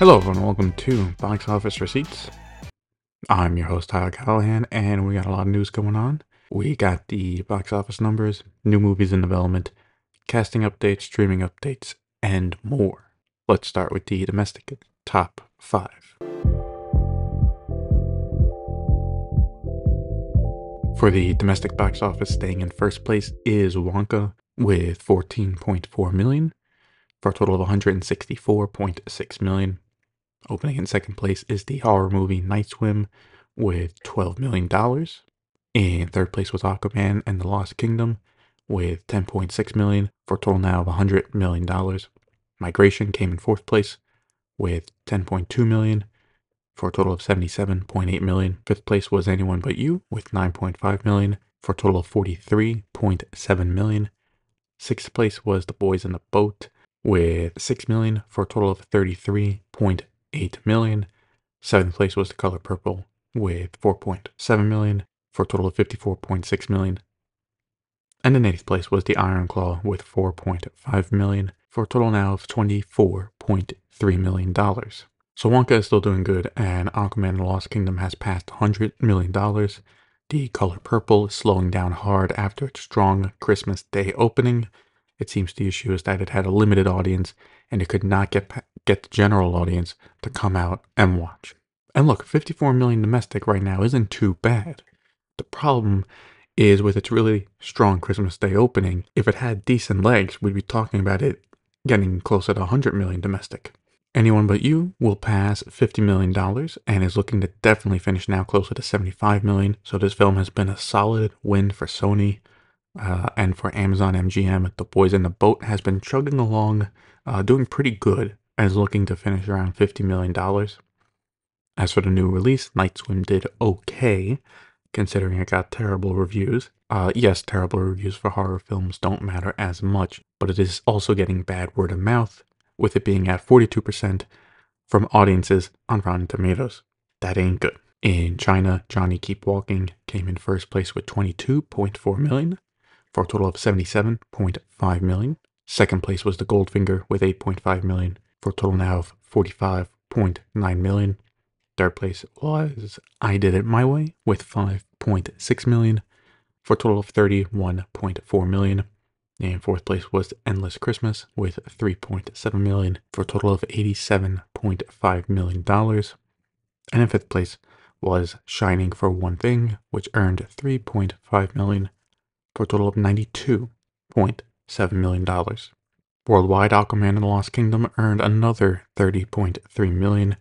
Hello everyone, welcome to Box Office Receipts. I'm your host Tyler Callahan, and we got a lot of news going on. We got the box office numbers, new movies in development, casting updates, streaming updates, and more. Let's start with the domestic top 5. For the domestic box office, staying in first place is Wonka with $14.4 million for a total of $164.6 million. Opening in second place is the horror movie Night Swim with $12 million. In third place was Aquaman and the Lost Kingdom with $10.6 million for a total now of $100 million. Migration came in fourth place with $10.2 million for a total of $77.8 million. Fifth place was Anyone But You with $9.5 million for a total of $43.7 million. Sixth place was The Boys in the Boat with $6 million for a total of $33.8 million. Seventh place was The Color Purple with $4.7 million for a total of $54.6 million. And in eighth place was The Iron Claw with $4.5 million for a total now of $24.3 million. So Wonka is still doing good, and Aquaman and the Lost Kingdom has passed $100 million. The Color Purple is slowing down hard after its strong Christmas Day opening. It seems the issue is that it had a limited audience and it could not get the general audience to come out and watch. And look, 54 million domestic right now isn't too bad. The problem is with its really strong Christmas Day opening, if it had decent legs, we'd be talking about it getting closer to 100 million domestic. Anyone But You will pass $50 million and is looking to definitely finish now closer to 75 million. So this film has been a solid win for Sony. And for Amazon MGM, The Boys in the Boat has been chugging along, doing pretty good, and is looking to finish around $50 million. As for the new release, Night Swim did okay, considering it got terrible reviews. Yes, terrible reviews for horror films don't matter as much, but it is also getting bad word of mouth, with it being at 42% from audiences on Rotten Tomatoes. That ain't good. In China, Johnny Keep Walking came in first place with $22.4 million. for a total of $77.5 million. Second place was the Goldfinger with $8.5 million for a total now of $45.9 million. Third place was I Did It My Way with $5.6 million for a total of $31.4 million. And fourth place was Endless Christmas with $3.7 million for a total of $87.5 million. And in fifth place was Shining for One Thing, which earned $3.5 million. For a total of $92.7 million. Worldwide, Aquaman and the Lost Kingdom earned another $30.3 million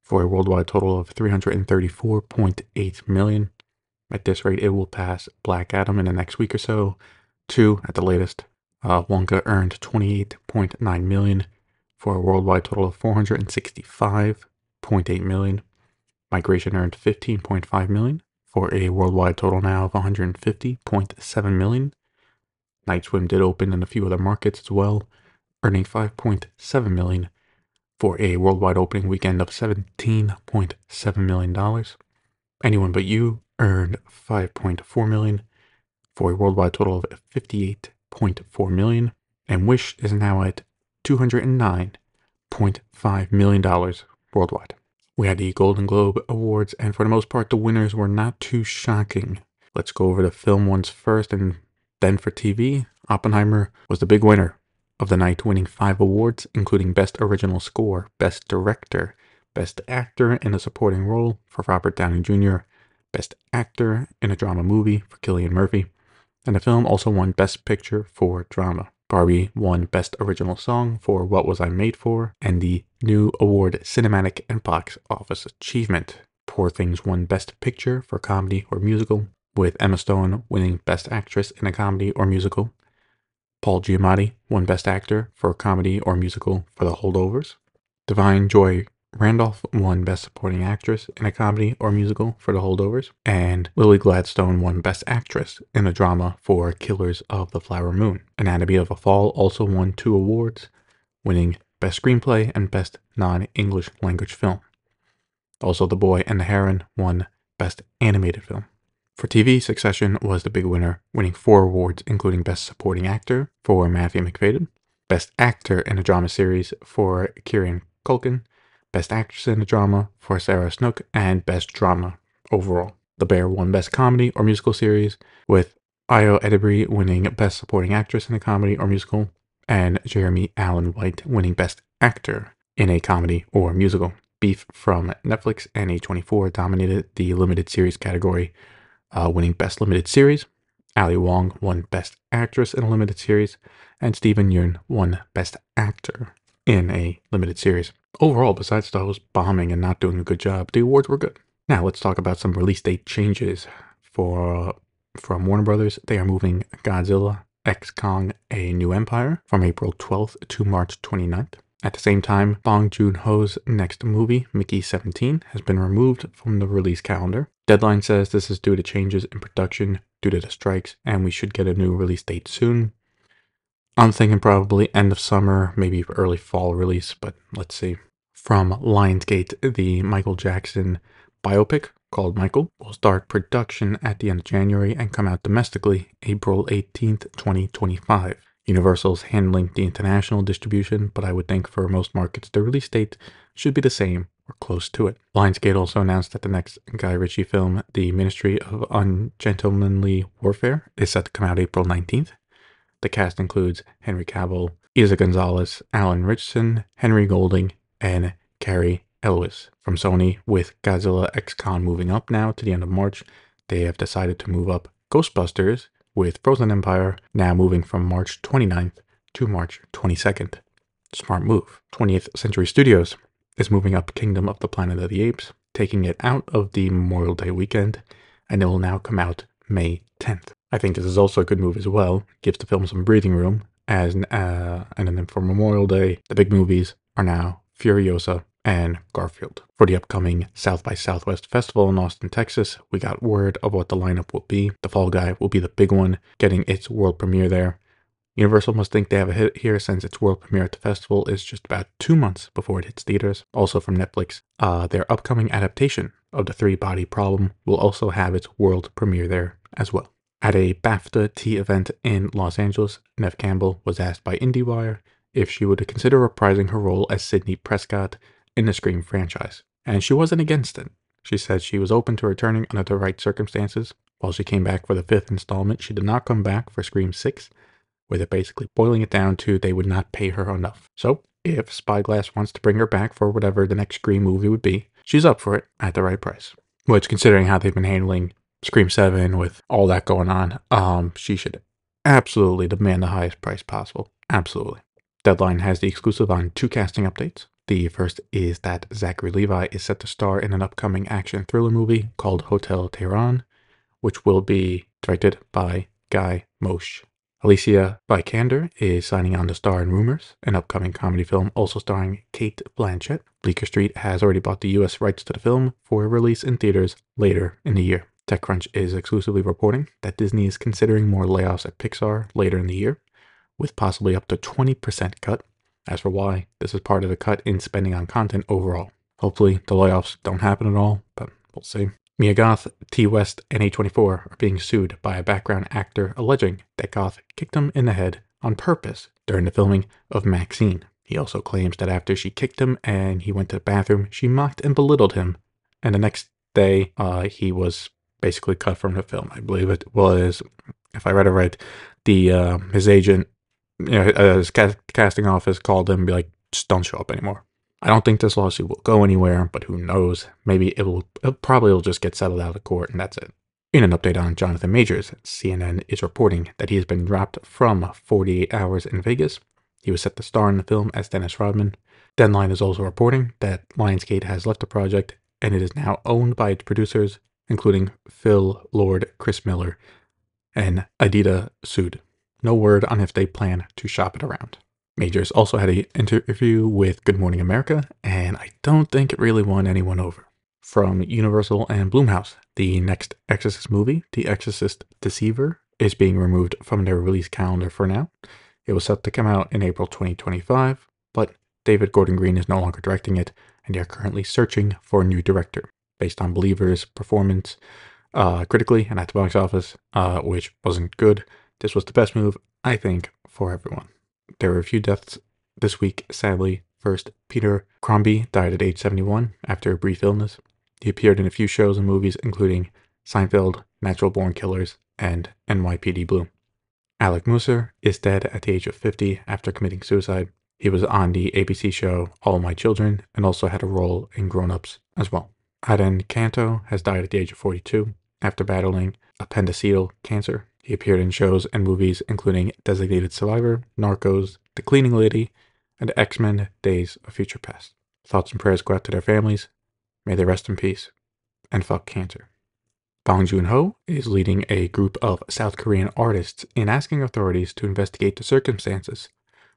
for a worldwide total of $334.8 million. At this rate, it will pass Black Adam in the next week or so, two at the latest. Wonka earned $28.9 million for a worldwide total of $465.8 million. Migration earned $15.5 million. for a worldwide total now of $150.7 million. Night Swim did open in a few other markets as well, earning $5.7 million for a worldwide opening weekend of $17.7 million. Anyone But You earned $5.4 million for a worldwide total of $58.4 million. And Wish is now at $209.5 million worldwide. We had the Golden Globe Awards, and for the most part, the winners were not too shocking. Let's go over the film ones first, and then for TV, Oppenheimer was the big winner of the night, winning 5 awards, including Best Original Score, Best Director, Best Actor in a Supporting Role for Robert Downey Jr., Best Actor in a Drama Movie for Cillian Murphy, and the film also won Best Picture for Drama. Barbie won Best Original Song for What Was I Made For, and the new award Cinematic and Box Office Achievement. Poor Things won Best Picture for Comedy or Musical, with Emma Stone winning Best Actress in a Comedy or Musical. Paul Giamatti won Best Actor for Comedy or Musical for The Holdovers. Divine Joy Randolph won Best Supporting Actress in a Comedy or Musical for The Holdovers. And Lily Gladstone won Best Actress in a Drama for Killers of the Flower Moon. Anatomy of a Fall also won 2 awards, winning Best Screenplay and Best Non-English Language Film. Also, The Boy and the Heron won Best Animated Film. For TV, Succession was the big winner, winning 4 awards, including Best Supporting Actor for Matthew McFadden, Best Actor in a Drama Series for Kieran Culkin, Best Actress in a Drama for Sarah Snook, and Best Drama overall. The Bear won Best Comedy or Musical Series, with Ayo Edebiri winning Best Supporting Actress in a Comedy or Musical, and Jeremy Allen White winning Best Actor in a Comedy or Musical. Beef from Netflix and A24 dominated the Limited Series category, winning Best Limited Series. Ali Wong won Best Actress in a Limited Series, and Steven Yeun won Best Actor in a Limited Series. Overall, besides the host bombing and not doing a good job, the awards were good. Now let's talk about some release date changes from Warner Brothers. They are moving Godzilla X Kong: A New Empire from April 12th to March 29th. At the same time, Bong Joon-ho's next movie, Mickey 17, has been removed from the release calendar. Deadline says this is due to changes in production due to the strikes, and we should get a new release date soon. I'm thinking probably end of summer, maybe early fall release, but let's see. From Lionsgate, the Michael Jackson biopic called Michael will start production at the end of January and come out domestically April 18th, 2025. Universal's handling the international distribution, but I would think for most markets the release date should be the same or close to it. Lionsgate also announced that the next Guy Ritchie film, The Ministry of Ungentlemanly Warfare, is set to come out April 19th. The cast includes Henry Cavill, Isa Gonzalez, Alan Richardson, Henry Golding, and Carrie Elwes. From Sony, with Godzilla X Kong moving up now to the end of March, they have decided to move up Ghostbusters, with Frozen Empire now moving from March 29th to March 22nd. Smart move. 20th Century Studios is moving up Kingdom of the Planet of the Apes, taking it out of the Memorial Day weekend, and it will now come out May 10th. I think this is also a good move as well. Gives the film some breathing room, and then for Memorial Day, the big movies are now Furiosa and Garfield. For the upcoming South by Southwest Festival in Austin, Texas, we got word of what the lineup will be. The Fall Guy will be the big one, getting its world premiere there. Universal must think they have a hit here, since its world premiere at the festival is just about 2 months before it hits theaters. Also from Netflix, their upcoming adaptation of The Three-Body Problem will also have its world premiere there as well. At a BAFTA tea event in Los Angeles, Neve Campbell was asked by IndieWire if she would consider reprising her role as Sidney Prescott in the Scream franchise, and she wasn't against it. She said she was open to returning under the right circumstances. While she came back for the 5th installment, she did not come back for Scream 6, with it basically boiling it down to they would not pay her enough. So, if Spyglass wants to bring her back for whatever the next Scream movie would be, she's up for it at the right price. Which, considering how they've been handling Scream 7 with all that going on, she should absolutely demand the highest price possible. Absolutely. Deadline has the exclusive on 2 casting updates. The first is that Zachary Levi is set to star in an upcoming action thriller movie called Hotel Tehran, which will be directed by Guy Moshe. Alicia Vikander is signing on to star in Rumors, an upcoming comedy film also starring Kate Blanchett. Bleecker Street has already bought the U.S. rights to the film for release in theaters later in the year. TechCrunch is exclusively reporting that Disney is considering more layoffs at Pixar later in the year, with possibly up to 20% cut. As for why, this is part of the cut in spending on content overall. Hopefully, the layoffs don't happen at all, but we'll see. Mia Goth, T. West, and A24 are being sued by a background actor alleging that Goth kicked him in the head on purpose during the filming of Maxine. He also claims that after she kicked him and he went to the bathroom, she mocked and belittled him. And the next day, he was basically cut from the film. I believe it was, if I read it right, his agent, his casting office called him and be like, just don't show up anymore. I don't think this lawsuit will go anywhere, but who knows? Maybe it'll probably just get settled out of court and that's it. In an update on Jonathan Majors, CNN is reporting that he has been dropped from 48 Hours in Vegas. He was set to star in the film as Dennis Rodman. Deadline is also reporting that Lionsgate has left the project and it is now owned by its producers, including Phil Lord, Chris Miller, and Aditya Sood. No word on if they plan to shop it around. Majors also had an interview with Good Morning America, and I don't think it really won anyone over. From Universal and Blumhouse, the next Exorcist movie, The Exorcist Deceiver, is being removed from their release calendar for now. It was set to come out in April 2025, but David Gordon Green is no longer directing it, and they are currently searching for a new director. Based on Believer's performance critically and at the box office, which wasn't good, this was the best move, I think, for everyone. There were a few deaths this week, sadly. First, Peter Crombie died at age 71 after a brief illness. He appeared in a few shows and movies, including Seinfeld, Natural Born Killers, and NYPD Blue. Alec Musser is dead at the age of 50 after committing suicide. He was on the ABC show All My Children and also had a role in Grown Ups as well. Aden Canto has died at the age of 42 after battling appendiceal cancer. He appeared in shows and movies including Designated Survivor, Narcos, The Cleaning Lady, and X-Men Days of Future Past. Thoughts and prayers go out to their families. May they rest in peace. And fuck cancer. Bong Joon-ho is leading a group of South Korean artists in asking authorities to investigate the circumstances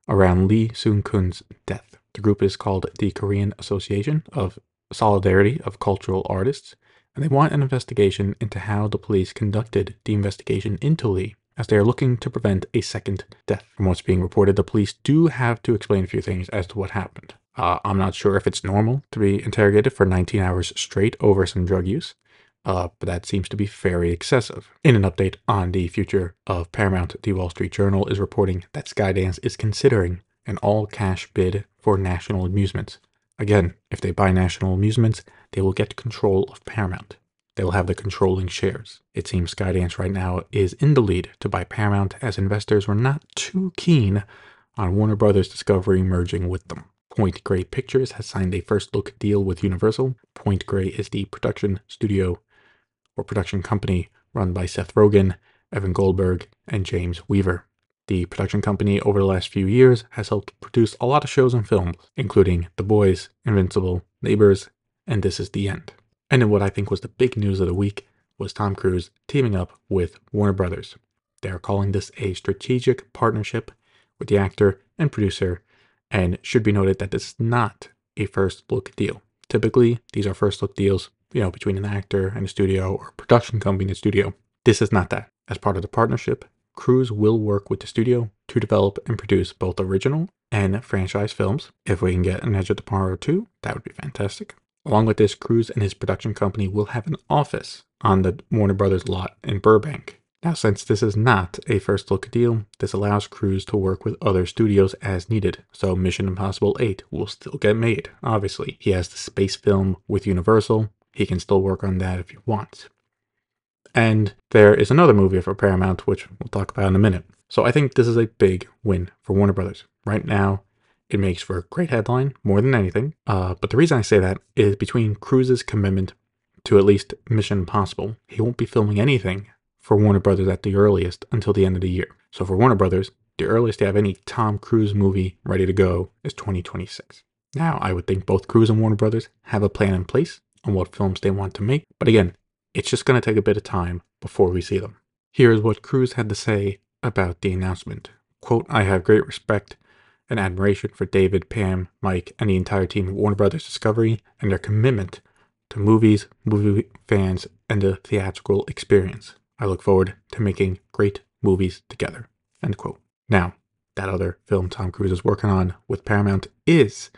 around Lee Seung-kun's death. The group is called the Korean Association of Solidarity of Cultural Artists, and they want an investigation into how the police conducted the investigation into Lee, as they are looking to prevent a second death. From what's being reported, the police do have to explain a few things as to what happened. I'm not sure if it's normal to be interrogated for 19 hours straight over some drug use. But that seems to be very excessive. In an update on the future of Paramount, the Wall Street Journal is reporting that Skydance is considering an all-cash bid for National Amusements. Again, if they buy National Amusements, they will get control of Paramount. They will have the controlling shares. It seems Skydance right now is in the lead to buy Paramount, as investors were not too keen on Warner Brothers Discovery merging with them. Point Grey Pictures has signed a first-look deal with Universal. Point Grey is the production studio or production company run by Seth Rogen, Evan Goldberg, and James Weaver. The production company over the last few years has helped produce a lot of shows and films, including The Boys, Invincible, Neighbors, and This Is the End. And then what I think was the big news of the week was Tom Cruise teaming up with Warner Brothers. They are calling this a strategic partnership with the actor and producer, and should be noted that this is not a first look deal. Typically, these are first look deals, you know, between an actor and a studio or a production company and a studio. This is not that. As part of the partnership, Cruise will work with the studio to develop and produce both original and franchise films. If we can get an Edge of Tomorrow or two, that would be fantastic. Along with this, Cruise and his production company will have an office on the Warner Brothers lot in Burbank. Now, since this is not a first look deal, this allows Cruise to work with other studios as needed, so Mission Impossible 8 will still get made, obviously. He has the space film with Universal. He can still work on that if he wants. And there is another movie for Paramount, which we'll talk about in a minute. So I think this is a big win for Warner Brothers. Right now, it makes for a great headline, more than anything. But the reason I say that is between Cruise's commitment to at least Mission Impossible, he won't be filming anything for Warner Brothers at the earliest until the end of the year. So for Warner Brothers, the earliest they have any Tom Cruise movie ready to go is 2026. Now, I would think both Cruise and Warner Brothers have a plan in place on what films they want to make, but again, it's just going to take a bit of time before we see them. Here is what Cruise had to say about the announcement. Quote, "I have great respect and admiration for David, Pam, Mike, and the entire team of Warner Brothers Discovery and their commitment to movies, movie fans, and the theatrical experience. I look forward to making great movies together." End quote. Now, that other film Tom Cruise is working on with Paramount is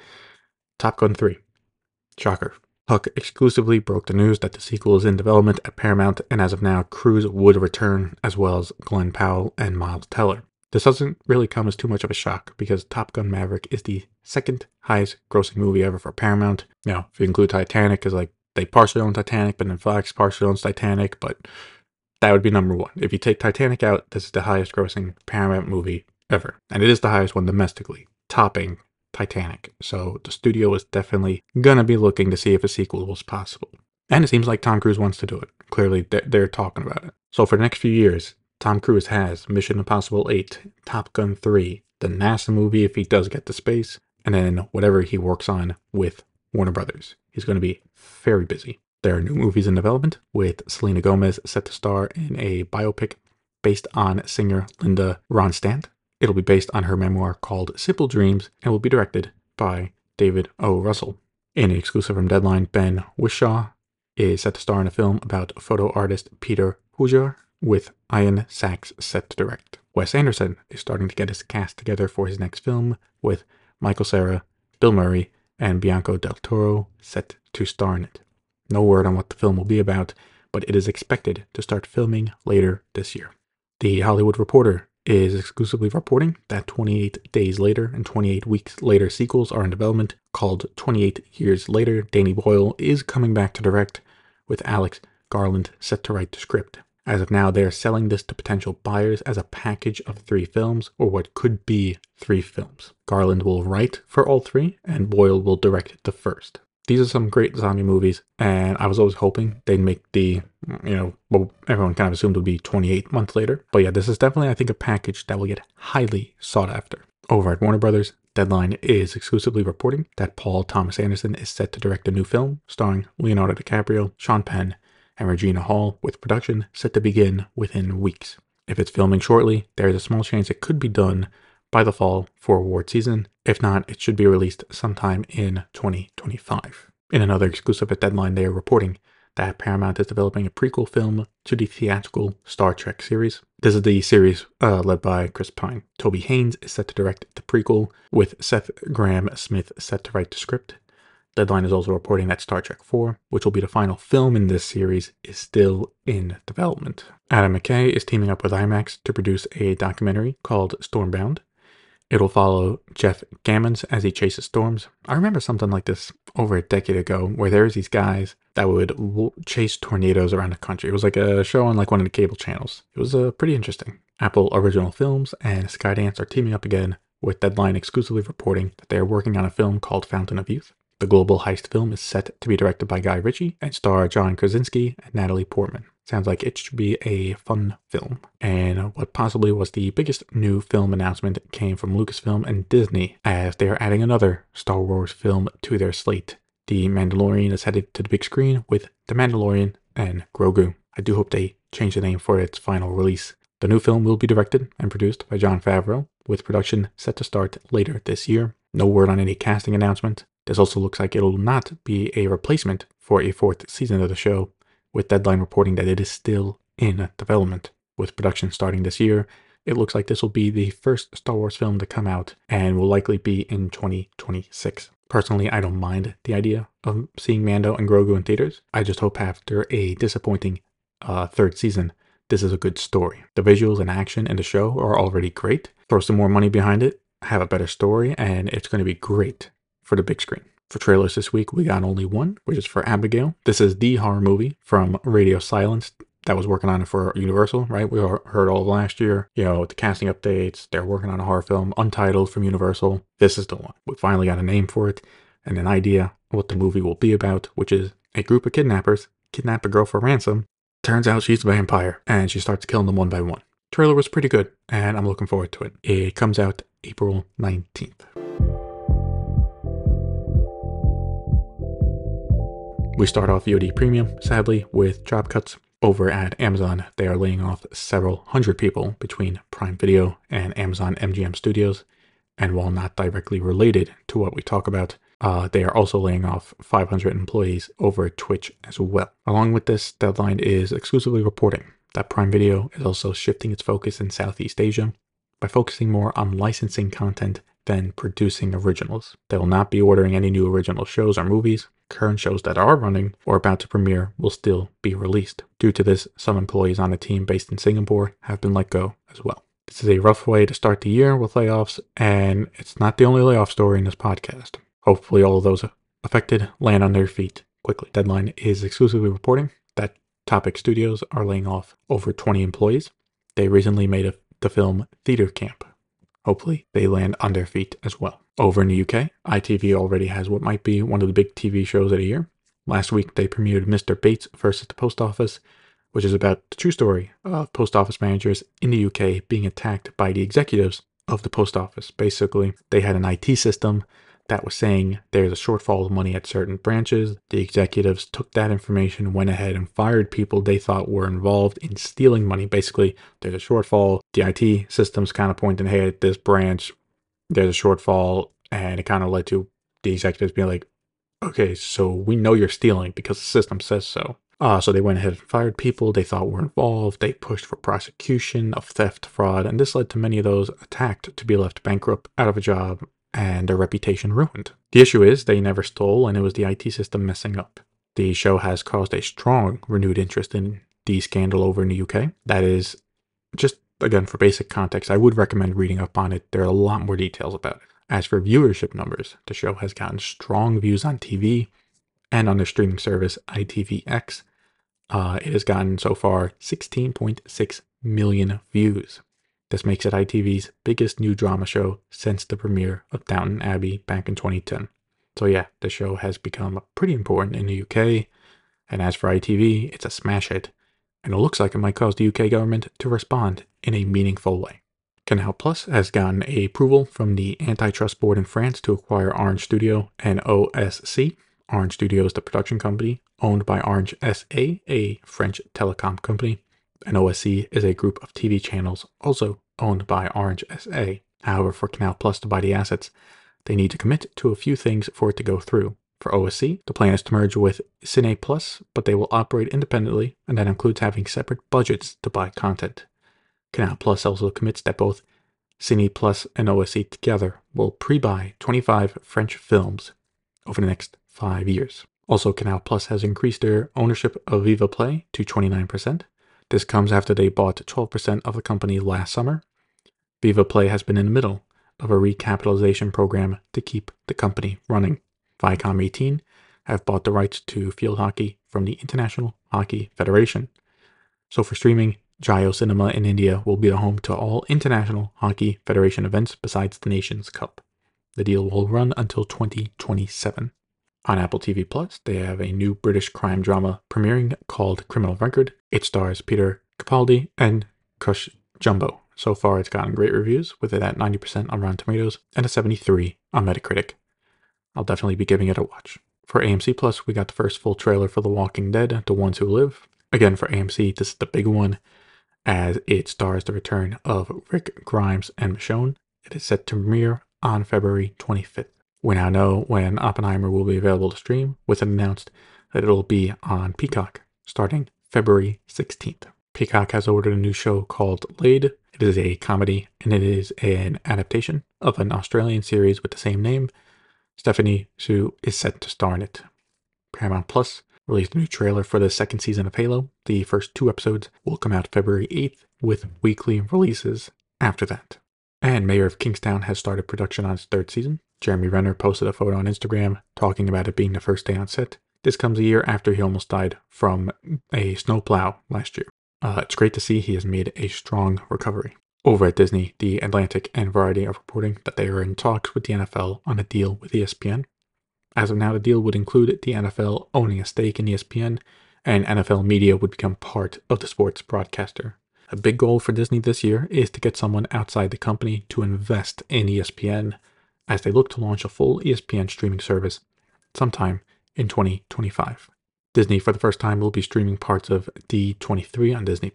Top Gun 3. Shocker. Huck exclusively broke the news that the sequel is in development at Paramount, and as of now, Cruise would return, as well as Glenn Powell and Miles Teller. This doesn't really come as too much of a shock, because Top Gun Maverick is the second highest grossing movie ever for Paramount. Now, if you include Titanic, because like, they partially own Titanic, but then Fox partially owns Titanic, but that would be number one. If you take Titanic out, this is the highest grossing Paramount movie ever, and it is the highest one domestically, topping Titanic. So the studio is definitely gonna be looking to see if a sequel was possible. And it seems like Tom Cruise wants to do it. Clearly, they're talking about it. So for the next few years, Tom Cruise has Mission Impossible 8, Top Gun 3, the NASA movie if he does get to space, and then whatever he works on with Warner Brothers. He's gonna be very busy. There are new movies in development, with Selena Gomez set to star in a biopic based on singer Linda Ronstadt. It'll be based on her memoir called Simple Dreams and will be directed by David O. Russell. In an exclusive from Deadline, Ben Whishaw is set to star in a film about photo artist Peter Hoojar, with Ian Sachs set to direct. Wes Anderson is starting to get his cast together for his next film, with Michael Cera, Bill Murray, and Bianco Del Toro set to star in it. No word on what the film will be about, but it is expected to start filming later this year. The Hollywood Reporter is exclusively reporting that 28 Days Later and 28 Weeks Later sequels are in development, called 28 Years Later. Danny Boyle is coming back to direct, with Alex Garland set to write the script. As of now, they are selling this to potential buyers as a package of 3 films, or what could be 3 films. Garland will write for all 3, and Boyle will direct the first. These are some great zombie movies, and I was always hoping they'd make the, well, everyone kind of assumed it would be 28 months later. But yeah, this is definitely, I think, a package that will get highly sought after. Over at Warner Brothers, Deadline is exclusively reporting that Paul Thomas Anderson is set to direct a new film starring Leonardo DiCaprio, Sean Penn, and Regina Hall, with production set to begin within weeks. If it's filming shortly, there is a small chance it could be done by the fall for award season. If not, it should be released sometime in 2025. In another exclusive at Deadline, they are reporting that Paramount is developing a prequel film to the theatrical Star Trek series. This is the series led by Chris Pine. Toby Haynes is set to direct the prequel, with Seth Graham Smith set to write the script. Deadline is also reporting that Star Trek IV, which will be the final film in this series, is still in development. Adam McKay is teaming up with IMAX to produce a documentary called Stormbound. It'll follow Jeff Gammons as he chases storms. I remember something like this over a decade ago, where there was these guys that would chase tornadoes around the country. It was like a show on like one of the cable channels. It was pretty interesting. Apple Original Films and Skydance are teaming up again, with Deadline exclusively reporting that they are working on a film called Fountain of Youth. The global heist film is set to be directed by Guy Ritchie and star John Krasinski and Natalie Portman. Sounds like it should be a fun film. And what possibly was the biggest new film announcement came from Lucasfilm and Disney, as they are adding another Star Wars film to their slate. The Mandalorian is headed to the big screen with The Mandalorian and Grogu. I do hope they change the name for its final release. The new film will be directed and produced by Jon Favreau, with production set to start later this year. No word on any casting announcement. This also looks like it'll not be a replacement for a 4th season of the show, with Deadline reporting that it is still in development. With production starting this year, it looks like this will be the first Star Wars film to come out, and will likely be in 2026. Personally, I don't mind the idea of seeing Mando and Grogu in theaters. I just hope after a disappointing 3rd season, this is a good story. The visuals and action in the show are already great. Throw some more money behind it, have a better story, and it's going to be great for the big screen. For trailers this week, we got only one, which is for Abigail. This is the horror movie from Radio Silence that was working on it for Universal, right? We heard all of last year, the casting updates, they're working on a horror film, Untitled from Universal. This is the one. We finally got a name for it and an idea what the movie will be about, which is a group of kidnappers kidnap a girl for ransom. Turns out she's a vampire, and she starts killing them one by one. Trailer was pretty good, and I'm looking forward to it. It comes out April 19th. We start off VOD Premium, sadly, with job cuts. Over at Amazon, they are laying off several hundred people between Prime Video and Amazon MGM Studios, and while not directly related to what we talk about, they are also laying off 500 employees over Twitch as well. Along with this, Deadline is exclusively reporting that Prime Video is also shifting its focus in Southeast Asia by focusing more on licensing content than producing originals. They will not be ordering any new original shows or movies. Current shows that are running or about to premiere will still be released. Due to this, some employees on the team based in Singapore have been let go as well. This is a rough way to start the year with layoffs, and it's not the only layoff story in this podcast. Hopefully all of those affected land on their feet quickly. Deadline is exclusively reporting that Topic Studios are laying off over 20 employees. They recently made the film Theater Camp. Hopefully they land on their feet as well. Over in the UK, ITV already has what might be one of the big TV shows of the year. Last week, they premiered Mr. Bates versus the Post Office, which is about the true story of post office managers in the UK being attacked by the executives of the post office. Basically, they had an IT system that was saying there's a shortfall of money at certain branches. The executives took that information, went ahead and fired people they thought were involved in stealing money. Basically, there's a shortfall. The IT system's kind of pointing, hey, at this branch, there's a shortfall. And it kind of led to the executives being like, okay, so we know you're stealing because the system says so. So they went ahead and fired people they thought were involved. They pushed for prosecution of theft, fraud, and this led to many of those attacked to be left bankrupt, out of a job, and their reputation ruined. The issue is they never stole, and it was the IT system messing up. The show has caused a strong renewed interest in the scandal over in the UK. That is just again, for basic context, I would recommend reading up on it. There are a lot more details about it. As for viewership numbers, the show has gotten strong views on TV and on their streaming service, ITVX. It has gotten so far 16.6 million views. This makes it ITV's biggest new drama show since the premiere of Downton Abbey back in 2010. So yeah, the show has become pretty important in the UK. And as for ITV, it's a smash hit. And it looks like it might cause the UK government to respond in a meaningful way. Canal Plus has gotten approval from the Antitrust Board in France to acquire Orange Studio and OSC. Orange Studio is the production company owned by Orange SA, a French telecom company, and OSC is a group of TV channels also owned by Orange SA. However, for Canal Plus to buy the assets, they need to commit to a few things for it to go through. For OSC, the plan is to merge with Ciné Plus, but they will operate independently, and that includes having separate budgets to buy content. Canal Plus also commits that both Ciné Plus and OSC together will pre-buy 25 French films over the next 5 years. Also, Canal Plus has increased their ownership of Viva Play to 29%. This comes after they bought 12% of the company last summer. Viva Play has been in the middle of a recapitalization program to keep the company running. Viacom 18 have bought the rights to field hockey from the International Hockey Federation. So for streaming, Jio Cinema in India will be the home to all International Hockey Federation events besides the Nations Cup. The deal will run until 2027. On Apple TV Plus, they have a new British crime drama premiering called Criminal Record. It stars Peter Capaldi and Kush Jumbo. So far, it's gotten great reviews, with it at 90% on Rotten Tomatoes and a 73 on Metacritic. I'll definitely be giving it a watch. For AMC Plus, we got the first full trailer for The Walking Dead, The Ones Who Live. Again, for AMC, this is the big one, as it stars the return of Rick Grimes and Michonne. It is set to premiere on February 25th. We now know when Oppenheimer will be available to stream, with it announced that it will be on Peacock starting February 16th. Peacock has ordered a new show called Laid. It is a comedy, and it is an adaptation of an Australian series with the same name. Stephanie Hsu is set to star in it. Paramount Plus released a new trailer for the second season of Halo. The first 2 episodes will come out February 8th, with weekly releases after that. And Mayor of Kingstown has started production on its 3rd season. Jeremy Renner posted a photo on Instagram talking about it being the first day on set. This comes a year after he almost died from a snowplow last year. It's great to see he has made a strong recovery. Over at Disney, The Atlantic and Variety are reporting that they are in talks with the NFL on a deal with ESPN. As of now, the deal would include the NFL owning a stake in ESPN, and NFL media would become part of the sports broadcaster. A big goal for Disney this year is to get someone outside the company to invest in ESPN, as they look to launch a full ESPN streaming service sometime in 2025. Disney, for the first time, will be streaming parts of D23 on Disney+.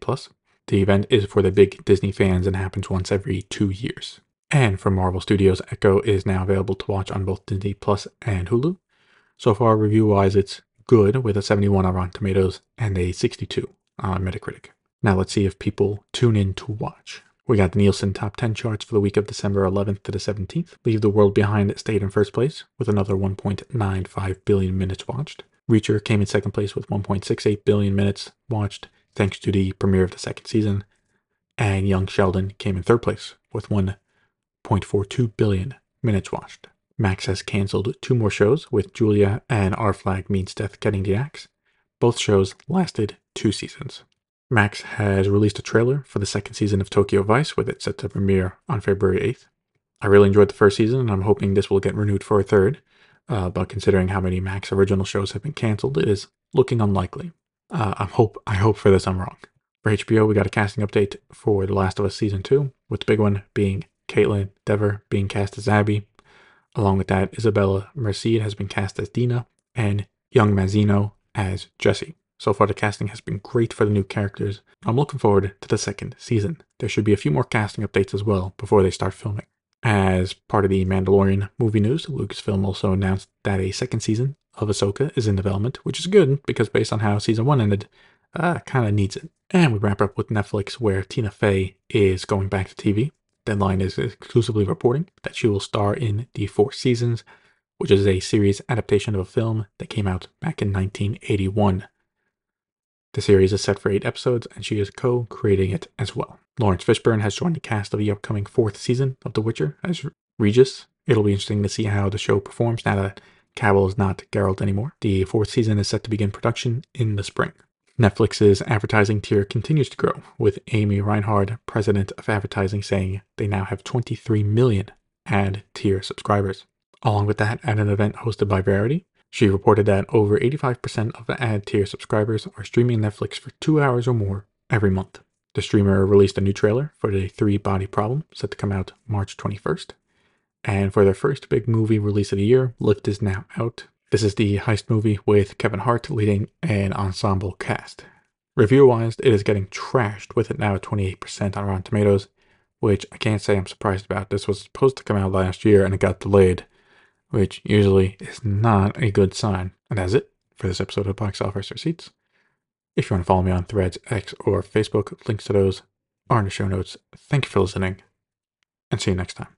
The event is for the big Disney fans and happens once every 2 years. And from Marvel Studios, Echo is now available to watch on both Disney Plus and Hulu. So far, review-wise, it's good, with a 71 on Rotten Tomatoes and a 62 on Metacritic. Now let's see if people tune in to watch. We got the Nielsen Top 10 charts for the week of December 11th to the 17th. Leave the World Behind stayed in first place with another 1.95 billion minutes watched. Reacher came in second place with 1.68 billion minutes watched, thanks to the premiere of the second season. And Young Sheldon came in third place with 1.42 billion minutes watched. Max has canceled 2 more shows, with Julia and Our Flag Means Death getting the axe. Both shows lasted 2 seasons. Max has released a trailer for the second season of Tokyo Vice, with it set to premiere on February 8th. I really enjoyed the first season, and I'm hoping this will get renewed for a third, but considering how many Max original shows have been canceled, it is looking unlikely. I hope for this I'm wrong. For HBO, we got a casting update for The Last of Us Season 2, with the big one being Caitlin Dever being cast as Abby. Along with that, Isabella Merced has been cast as Dina, and Young Mazzino as Jesse. So far, the casting has been great for the new characters. I'm looking forward to the second season. There should be a few more casting updates as well before they start filming. As part of the Mandalorian movie news, Lucasfilm also announced that a second season of Ahsoka is in development, which is good, because based on how season 1 ended, kind of needs it. And we wrap up with Netflix, where Tina Fey is going back to TV. Deadline is exclusively reporting that she will star in The Four Seasons, which is a series adaptation of a film that came out back in 1981. The series is set for 8 episodes, and she is co-creating it as well. Lawrence Fishburne has joined the cast of the upcoming 4th season of The Witcher as Regis. It'll be interesting to see how the show performs now that Cavill is not Geralt anymore. The 4th season is set to begin production in the spring. Netflix's advertising tier continues to grow, with Amy Reinhard, president of advertising, saying they now have 23 million ad tier subscribers. Along with that, at an event hosted by Variety, she reported that over 85% of the ad tier subscribers are streaming Netflix for 2 hours or more every month. The streamer released a new trailer for The Three-Body Problem, set to come out March 21st. And for their first big movie release of the year, Lift is now out. This is the heist movie with Kevin Hart leading an ensemble cast. Review-wise, it is getting trashed, with it now at 28% on Rotten Tomatoes, which I can't say I'm surprised about. This was supposed to come out last year and it got delayed, which usually is not a good sign. And that's it for this episode of Box Office Receipts. If you want to follow me on Threads, X, or Facebook, links to those are in the show notes. Thank you for listening, and see you next time.